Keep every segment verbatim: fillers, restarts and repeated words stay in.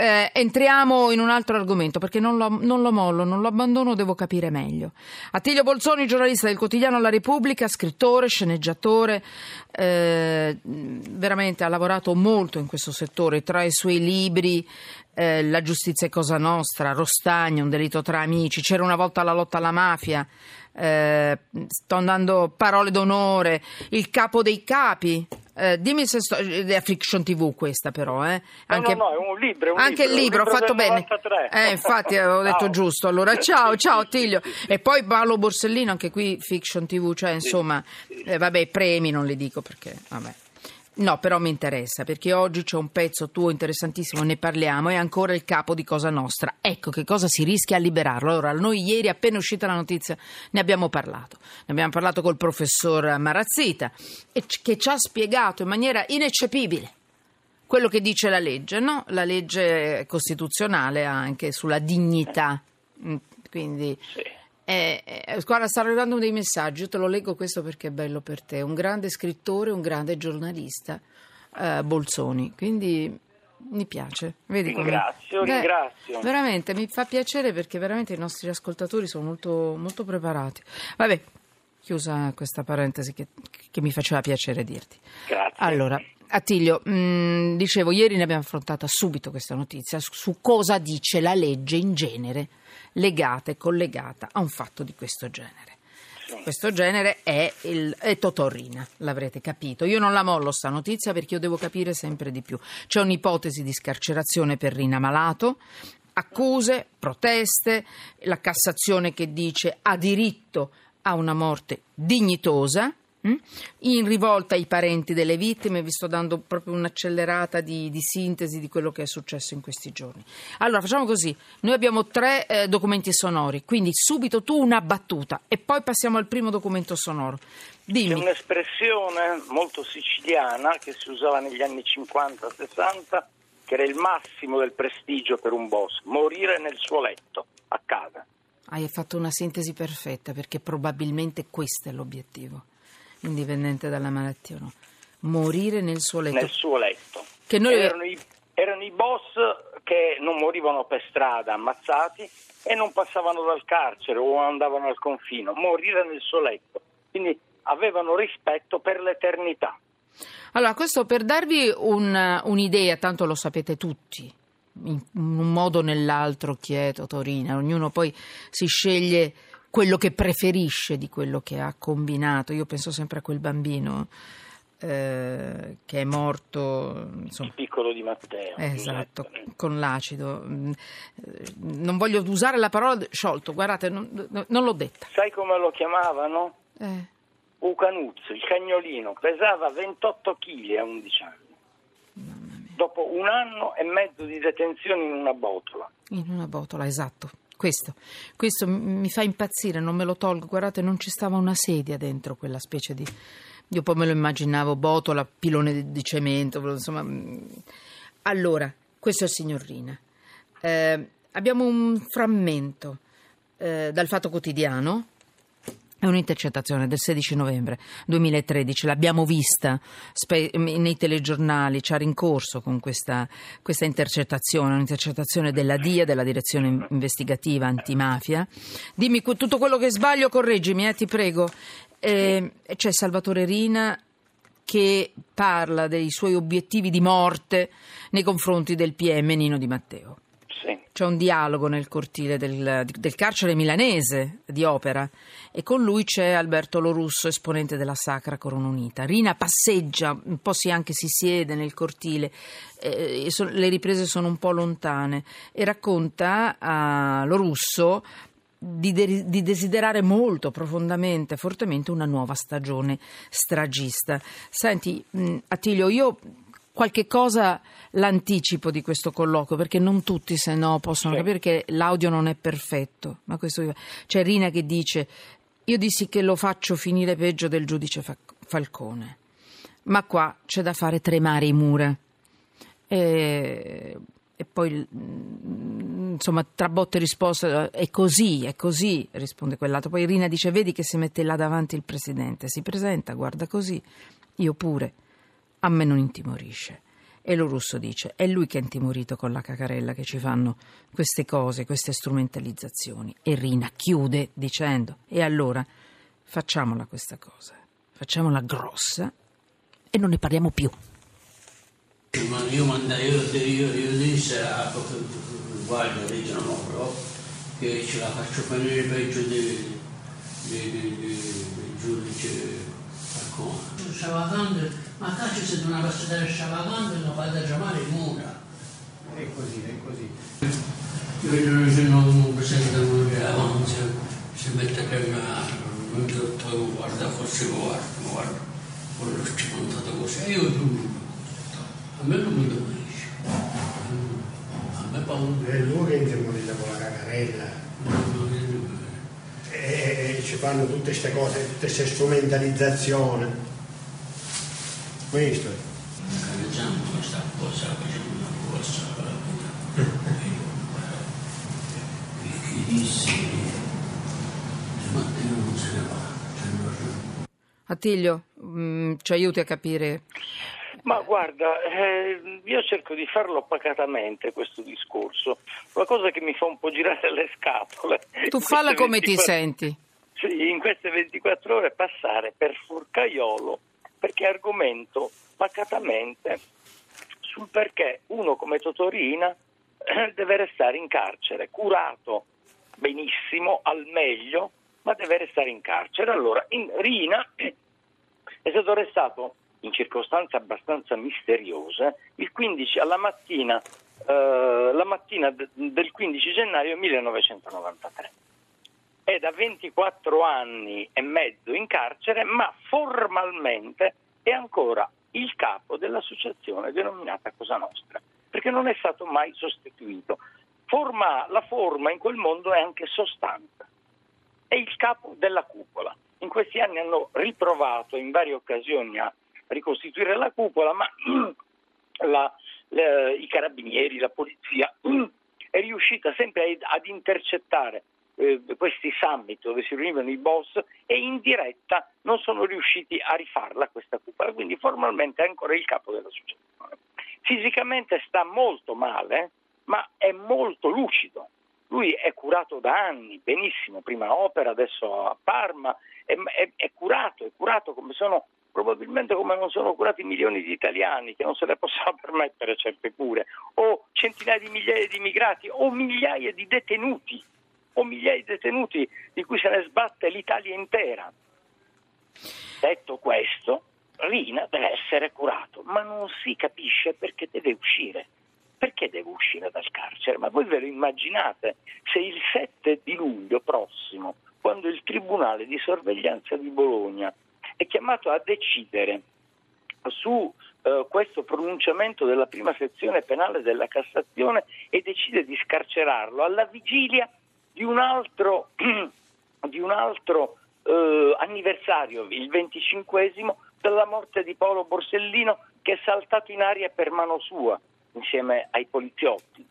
eh, entriamo in un altro argomento, perché non lo, non lo mollo, non lo abbandono, devo capire meglio. Attilio Bolzoni, giornalista del quotidiano La Repubblica, scrittore, sceneggiatore, eh, veramente ha lavorato molto in questo settore. Tra i suoi libri eh, La giustizia è cosa nostra, Rostagno, un delitto tra amici, C'era una volta la lotta alla mafia, eh, sto dando parole d'onore, Il capo dei capi. Uh, dimmi se sto... è Fiction tivù questa, però eh. anche... no, no, no, è un libro, è un anche libro, il libro, ho fatto bene, eh, infatti avevo detto oh. giusto, allora ciao, ciao Attilio. E poi Paolo Borsellino, anche qui Fiction tivù, cioè insomma eh, vabbè, i premi non li dico perché vabbè. No, però mi interessa, perché oggi c'è un pezzo tuo interessantissimo, ne parliamo, è ancora il capo di Cosa Nostra. Ecco che cosa si rischia a liberarlo. Allora, noi ieri, appena uscita la notizia, ne abbiamo parlato. Ne abbiamo parlato col professor Marazzita, che ci ha spiegato in maniera ineccepibile quello che dice la legge, no? La legge costituzionale anche sulla dignità. Quindi... sì. Eh, eh, guarda, sta arrivando dei messaggi, io te lo leggo questo perché è bello per te. Un grande scrittore, un grande giornalista, eh, Bolzoni, quindi mi piace. Vedi come... ringrazio, Beh, ringrazio. Veramente, mi fa piacere perché veramente i nostri ascoltatori sono molto, molto preparati. Vabbè, chiusa questa parentesi che, che mi faceva piacere dirti. Grazie. Allora, Attilio, mh, dicevo, ieri ne abbiamo affrontata subito questa notizia su cosa dice la legge in genere, legata e collegata a un fatto di questo genere. Questo genere è, il, è Totò Riina, l'avrete capito. Io non la mollo sta notizia perché io devo capire sempre di più. C'è un'ipotesi di scarcerazione per Riina malato, accuse, proteste, la Cassazione che dice ha diritto a una morte dignitosa. In rivolta ai parenti delle vittime, vi sto dando proprio un'accelerata di, di sintesi di quello che è successo in questi giorni. Allora facciamo così, noi abbiamo tre eh, documenti sonori, quindi subito tu una battuta e poi passiamo al primo documento sonoro. Dimmi. C'è un'espressione molto siciliana che si usava negli anni cinquanta sessanta, che era il massimo del prestigio per un boss, morire nel suo letto, a casa. Hai fatto una sintesi perfetta perché probabilmente questo è l'obiettivo. Indipendente dalla malattia o no, morire nel suo letto. Nel suo letto. Che noi... erano, i, erano i boss che non morivano per strada ammazzati e non passavano dal carcere o andavano al confino, morire nel suo letto. Quindi avevano rispetto per l'eternità. Allora, questo per darvi un, un'idea, tanto lo sapete tutti, in un modo o nell'altro, chi è Totò Riina, ognuno poi si sceglie quello che preferisce di quello che ha combinato. Io penso sempre a quel bambino eh, che è morto, insomma, il piccolo Di Matteo, esatto, con l'acido. Non voglio usare la parola sciolto, guardate, non, non l'ho detta. Sai come lo chiamavano? Eh. Ucanuzzo, il cagnolino, pesava ventotto chili a undici anni. Dopo un anno e mezzo di detenzione in una botola. In una botola, esatto. Questo, questo mi fa impazzire, non me lo tolgo, guardate, non ci stava una sedia dentro quella specie di... Io poi me lo immaginavo, botola, pilone di cemento, insomma... Allora, questo è il signor Riina. Eh, abbiamo un frammento eh, dal Fatto Quotidiano, è un'intercettazione del sedici novembre duemilatredici, l'abbiamo vista spe- nei telegiornali, ci ha rincorso con questa, questa intercettazione, un'intercettazione della D I A, della Direzione Investigativa Antimafia. Dimmi cu- tutto quello che sbaglio, correggimi, eh, ti prego. Eh, c'è Salvatore Riina che parla dei suoi obiettivi di morte nei confronti del P M Nino Di Matteo. C'è un dialogo nel cortile del, del carcere milanese di Opera e con lui c'è Alberto Lorusso, esponente della Sacra Corona Unita. Riina passeggia, un po' si anche si siede nel cortile, eh, so, le riprese sono un po' lontane e racconta a Lorusso di, de- di desiderare molto, profondamente, fortemente una nuova stagione stragista. Senti, Attilio, io... qualche cosa l'anticipo di questo colloquio, perché non tutti se no possono sì. capire che l'audio non è perfetto. Ma questo... C'è Riina che dice, io dissi che lo faccio finire peggio del giudice Falcone, ma qua c'è da fare tremare i mura. E, e poi, insomma, tra botte e risposte, è così, è così, risponde quell'altro. Poi Riina dice, vedi che si mette là davanti il presidente, si presenta, guarda così, io pure. A me non intimorisce. E Lorusso dice: è lui che è intimorito con la cacarella che ci fanno queste cose, queste strumentalizzazioni. E Riina chiude dicendo: e allora facciamola questa cosa, facciamola grossa e non ne parliamo più. Io mandai, io, io, io dissi a guardia di Gianobro che ce la faccio finire peggio di giudice Falcone. Sciavagante, ma caccia se non avessi da sciavagante non fai da chiamare in mura. È così, è così. Io se non presenta uno che avanza, si mette che un dottore guarda, forse guarda, guarda, quello che ci contate così. Io giuro. A me non mi domenisce, a me paura. È lui che è intimorito con la cacarella. E ci fanno tutte queste cose, tutte queste strumentalizzazioni. Questo è. Organizziamo questa cosa, facciamo una corsa alla vita. E chi disse che Matteo non se ne va. Attilio, mh, ci aiuti a capire. Ma guarda, eh, io cerco di farlo pacatamente questo discorso. Una cosa che mi fa un po' girare le scatole. Tu falla come ti senti. Sì, in queste ventiquattro ore passare per furcaiolo, perché argomento pacatamente sul perché uno come Totò Riina eh, deve restare in carcere, curato benissimo, al meglio, ma deve restare in carcere. Allora, in Riina eh, è stato arrestato in circostanze abbastanza misteriose, il quindici alla mattina, eh, la mattina de- del quindici gennaio millenovecentonovantatré. È da ventiquattro anni e mezzo in carcere, ma formalmente è ancora il capo dell'associazione denominata Cosa Nostra, perché non è stato mai sostituito. Forma, la forma in quel mondo è anche sostanza. È il capo della cupola. In questi anni hanno riprovato in varie occasioni a ricostituire la cupola, ma la, la, i carabinieri, la polizia è riuscita sempre ad, ad intercettare eh, questi summit dove si riunivano i boss, e in diretta non sono riusciti a rifarla questa cupola, quindi formalmente è ancora il capo dell'associazione. Fisicamente sta molto male, ma è molto lucido. Lui è curato da anni, benissimo, prima a Opera, adesso a Parma, è, è, è curato, è curato come sono probabilmente come non sono curati milioni di italiani che non se le possono permettere certe cure, o centinaia di migliaia di immigrati, o migliaia di detenuti, o migliaia di detenuti di cui se ne sbatte l'Italia intera. Detto questo, Riina deve essere curato, ma non si capisce perché deve uscire. Perché deve uscire dal carcere? Ma voi ve lo immaginate se il sette di luglio prossimo, quando il Tribunale di Sorveglianza di Bologna è chiamato a decidere su eh, questo pronunciamento della prima sezione penale della Cassazione e decide di scarcerarlo alla vigilia di un altro, di un altro eh, anniversario, il venticinquesimo, della morte di Paolo Borsellino, che è saltato in aria per mano sua insieme ai poliziotti.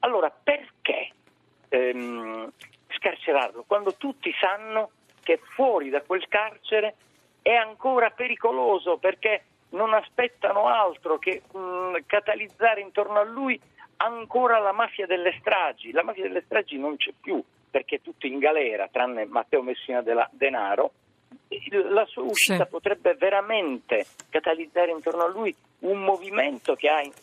Allora perché ehm, scarcerarlo quando tutti sanno che fuori da quel carcere è ancora pericoloso, perché non aspettano altro che mh, catalizzare intorno a lui ancora la mafia delle stragi. La mafia delle stragi non c'è più, perché è tutto in galera, tranne Matteo Messina Denaro. La sua uscita sì. potrebbe veramente catalizzare intorno a lui un movimento che ha in,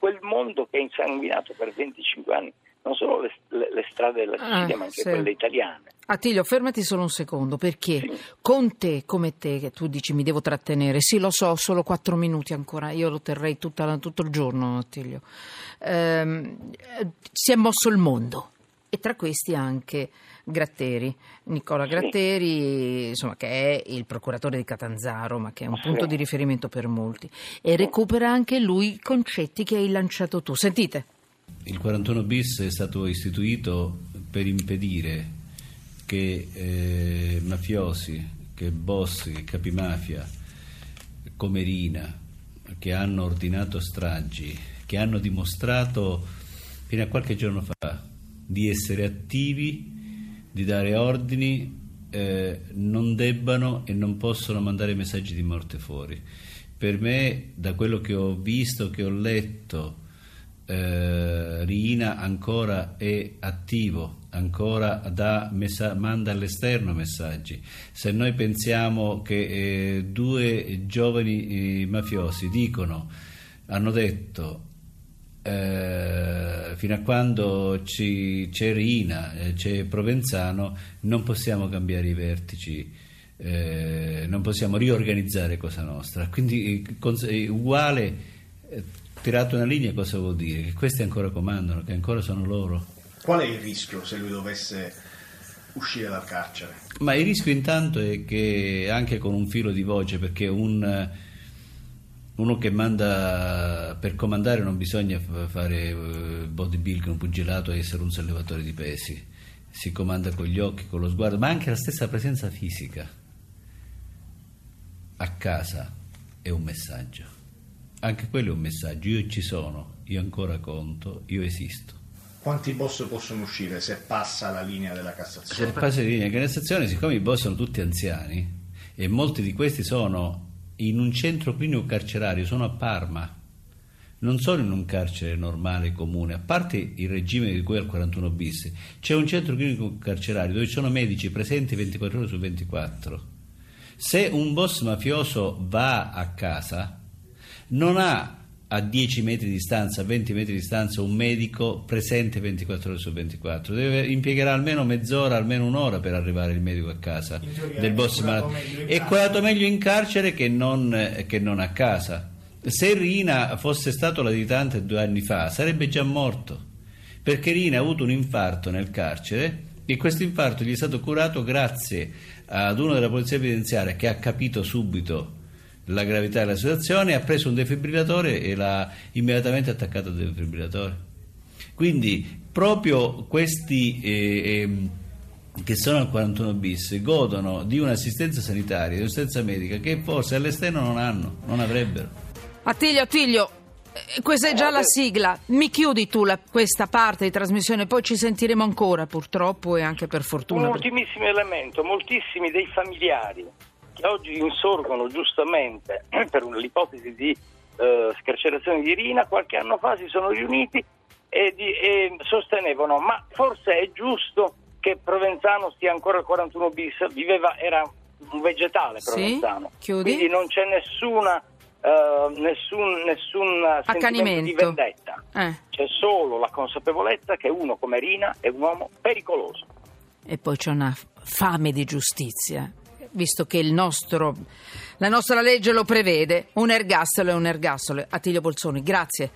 quel mondo che è insanguinato per venticinque anni. Non solo le, le, le strade della Sicilia, ah, ma anche sì. quelle italiane. Attilio, fermati solo un secondo, perché sì. con te, come te, che tu dici mi devo trattenere, sì lo so, solo quattro minuti ancora, io lo terrei tutta, tutto il giorno, Attilio. Ehm, si è mosso il mondo, e tra questi anche Gratteri, Nicola Gratteri, sì. insomma, che è il procuratore di Catanzaro, ma che è un sì. punto di riferimento per molti, e recupera anche lui concetti che hai lanciato tu. Sentite. Il quarantuno bis è stato istituito per impedire che eh, mafiosi, che boss, che capimafia come Riina, che hanno ordinato stragi, che hanno dimostrato fino a qualche giorno fa di essere attivi, di dare ordini, eh, non debbano e non possono mandare messaggi di morte fuori. Per me, da quello che ho visto, che ho letto, eh, Riina ancora è attivo, ancora dà messa- manda all'esterno messaggi. Se noi pensiamo che eh, due giovani eh, mafiosi dicono, hanno detto, eh, fino a quando ci, c'è Riina, eh, c'è Provenzano, non possiamo cambiare i vertici, eh, non possiamo riorganizzare Cosa Nostra. Quindi con, è uguale, eh, tirato una linea, cosa vuol dire? Che questi ancora comandano, che ancora sono loro. Qual è il rischio se lui dovesse uscire dal carcere? Ma il rischio intanto è che anche con un filo di voce, perché un, uno che manda, per comandare non bisogna fare bodybuilding, un pugilato, essere un sollevatore di pesi, si comanda con gli occhi, con lo sguardo, ma anche la stessa presenza fisica a casa è un messaggio, anche quello è un messaggio: io ci sono, io ancora conto, io esisto. Quanti boss possono uscire se passa la linea della Cassazione? Se passa la linea della Cassazione, siccome i boss sono tutti anziani e molti di questi sono in un centro clinico carcerario, sono a Parma, non sono in un carcere normale comune, a parte il regime di cui al quarantuno bis, c'è un centro clinico carcerario dove ci sono medici presenti ventiquattro ore su ventiquattro. Se un boss mafioso va a casa, non ha a dieci metri di distanza, a venti metri di distanza un medico presente ventiquattro ore su ventiquattro. Deve, impiegherà almeno mezz'ora, almeno un'ora per arrivare il medico a casa del boss malato. È curato meglio in carcere che non, che non a casa. Se Riina fosse stato latitante due anni fa sarebbe già morto, perché Riina ha avuto un infarto nel carcere e questo infarto gli è stato curato grazie ad uno della polizia penitenziaria che ha capito subito la gravità della situazione, ha preso un defibrillatore e l'ha immediatamente attaccato al defibrillatore. Quindi proprio questi eh, eh, che sono al quarantuno bis godono di un'assistenza sanitaria, di un'assistenza medica che forse all'esterno non hanno, non avrebbero. Attilio, Attilio, questa è già la sigla, mi chiudi tu la, questa parte di trasmissione, poi ci sentiremo ancora purtroppo e anche per fortuna. Un ultimissimo elemento: moltissimi dei familiari che oggi insorgono giustamente per l'ipotesi di eh, scarcerazione di Riina, qualche anno fa si sono riuniti e, di, e sostenevano, ma forse è giusto che Provenzano stia ancora al quarantuno bis, viveva, era un vegetale Provenzano, sì, quindi non c'è nessuna, eh, nessun, nessun sentimento di vendetta, eh. C'è solo la consapevolezza che uno come Riina è un uomo pericoloso. E poi c'è una fame di giustizia, visto che il nostro, la nostra legge lo prevede, un ergastolo e un ergastolo. Attilio Bolzoni, grazie.